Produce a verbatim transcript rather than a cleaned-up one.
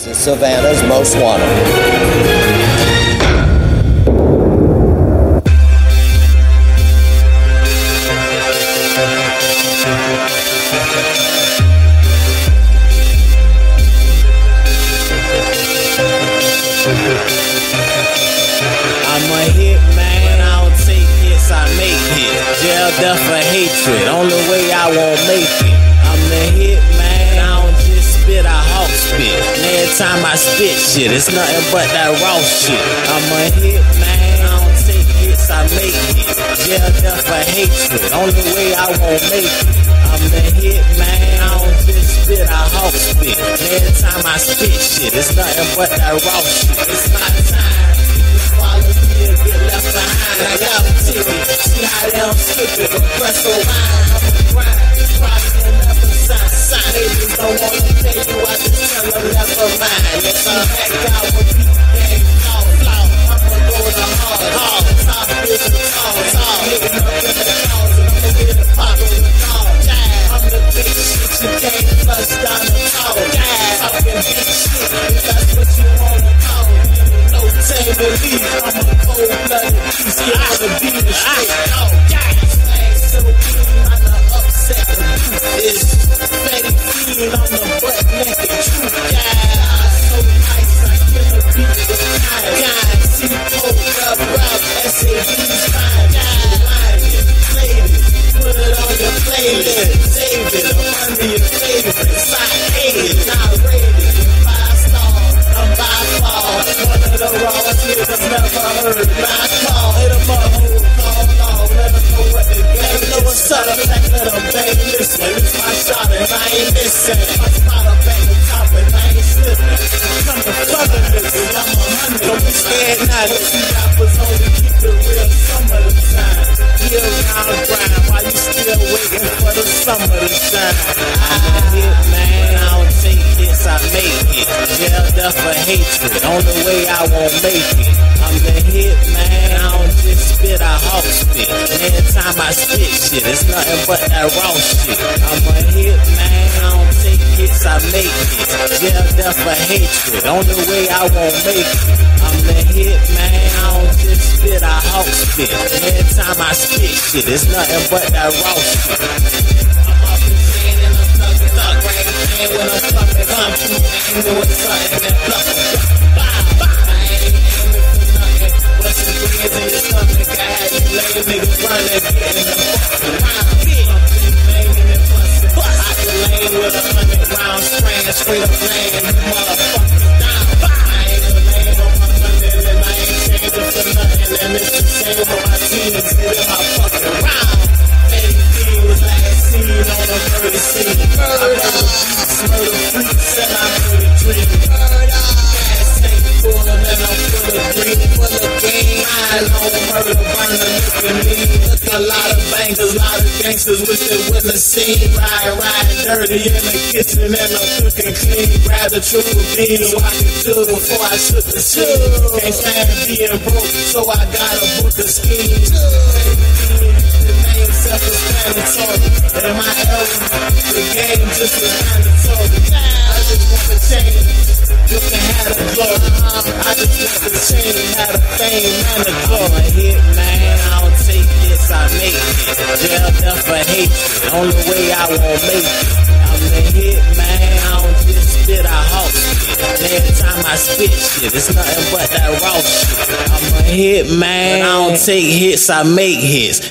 Savannah's Most Wanted. Death for hatred, only way I won't make it. I'm the hitman, I don't just spit, I hawk spit. And every time I spit shit, it's nothing but that raw shit. I'm a hitman, I don't take hits, I make it. Yeah, death for hatred, only way I won't make it. I'm the hitman, I don't just spit, I hawk spit. And every time I spit shit, it's nothing but that raw shit. It's my time, people follow me and get left behind. I got a ticket. See how they don't skip it, but press on mine. I'm a grind, probably another sign, sign. Baby, don't wanna tell you, I just tell them never mind. If I'm back out with you, game all loud. I'ma go to hard, hard, top is the tall, tall. Niggas up in the cars, and I'ma get a pop on the call. Yeah, I'm the big shit, you can't bust down the call. Yeah, talking big shit, if that's what you wanna call. No tame believe, I'm a cold-blooded beast, I wanna be the shit. Hatred, only way I won't make it. I'm the hitman, I don't just spit, I hawk spit. Every time I spit shit, it's nothing but that raw shit. I'm off the chain and I'm thuggin' up, right? And when I'm thuggin' come through, I ain't doing something and pluckin'. Bye, bye, I ain't aiming for nothing. But some breeze in your stomach, I had you lame niggas running, getting the fuckin' round. I'm been bangin' and bustin', I can lane with a hundred round strain, straight up lane. Wish they wouldn't have seen. Ride, ride dirty in the kitchen and I'm cooking clean. Grab the true beans so I can do before I shook the shit. Can't stand being broke, so I gotta book a scheme. The name self-explanatory. And my elder, the game just was mandatory. I just want to change. You can have the glory. I just want to change. Have the fame and the glory. Hitman, I don't take this, I make it. Jail, death, or hatred, only way I won't make it. I'm the hitman, I don't just spit, I hawk shit. Every time I spit shit, it's nothing but that raw shit. I'm a hitman, I don't take hits, I make hits.